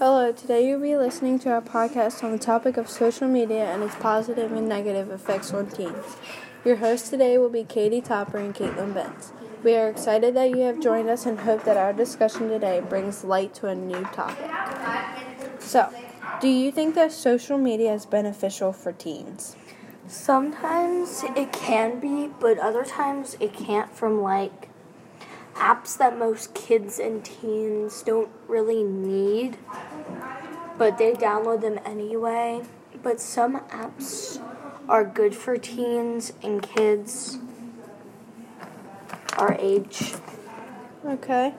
Hello, today you'll be listening to our podcast on the topic of social media and its positive and negative effects on teens. Your hosts today will be Katie Topper and Caitlin Benz. We are excited that you have joined us and hope that our discussion today brings light to a new topic. So, do you think that social media is beneficial for teens? Sometimes it can be, but other times it can't, from apps that most kids and teens don't really need, but they download them anyway. But some apps are good for teens and kids our age. Okay.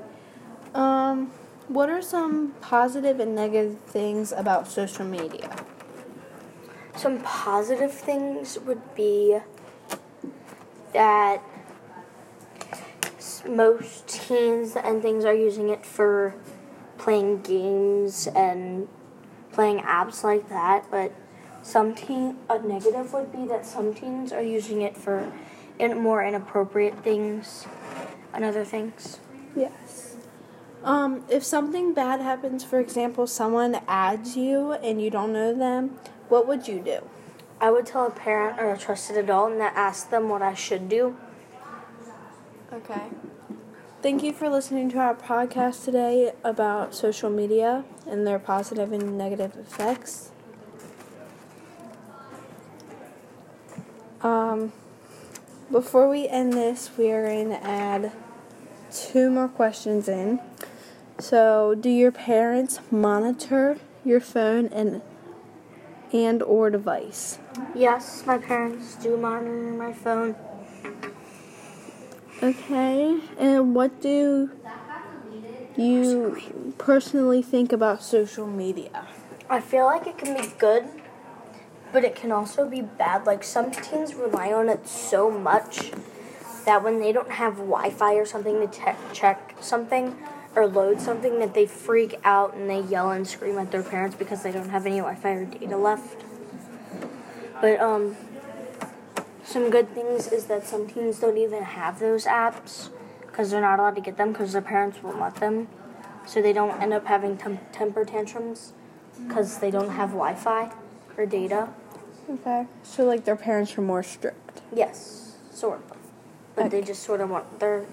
What are some positive and negative things about social media? Some positive things would be that most teens and things are using it for playing games and playing apps like that, but a negative would be that some teens are using it for more inappropriate things and other things. Yes. If something bad happens, for example, someone adds you and you don't know them, what would you do? I would tell a parent or a trusted adult and ask them what I should do. Okay. Thank you for listening to our podcast today about social media and their positive and negative effects. Before we end this, we are going to add two more questions in. So, do your parents monitor your phone and or device? Yes, my parents do monitor my phone. Okay, and what do you personally think about social media? I feel like it can be good, but it can also be bad. Some teens rely on it so much that when they don't have Wi-Fi or something to check something or load something, that they freak out and they yell and scream at their parents because they don't have any Wi-Fi or data left. But, some good things is that some teens don't even have those apps because they're not allowed to get them because their parents won't let them. So they don't end up having temper tantrums because they don't have Wi-Fi or data. Okay. So, their parents are more strict. Yes, sort of. But okay. They just sort of want... They're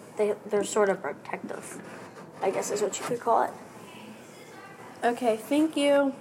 sort of protective, I guess is what you could call it. Okay, thank you.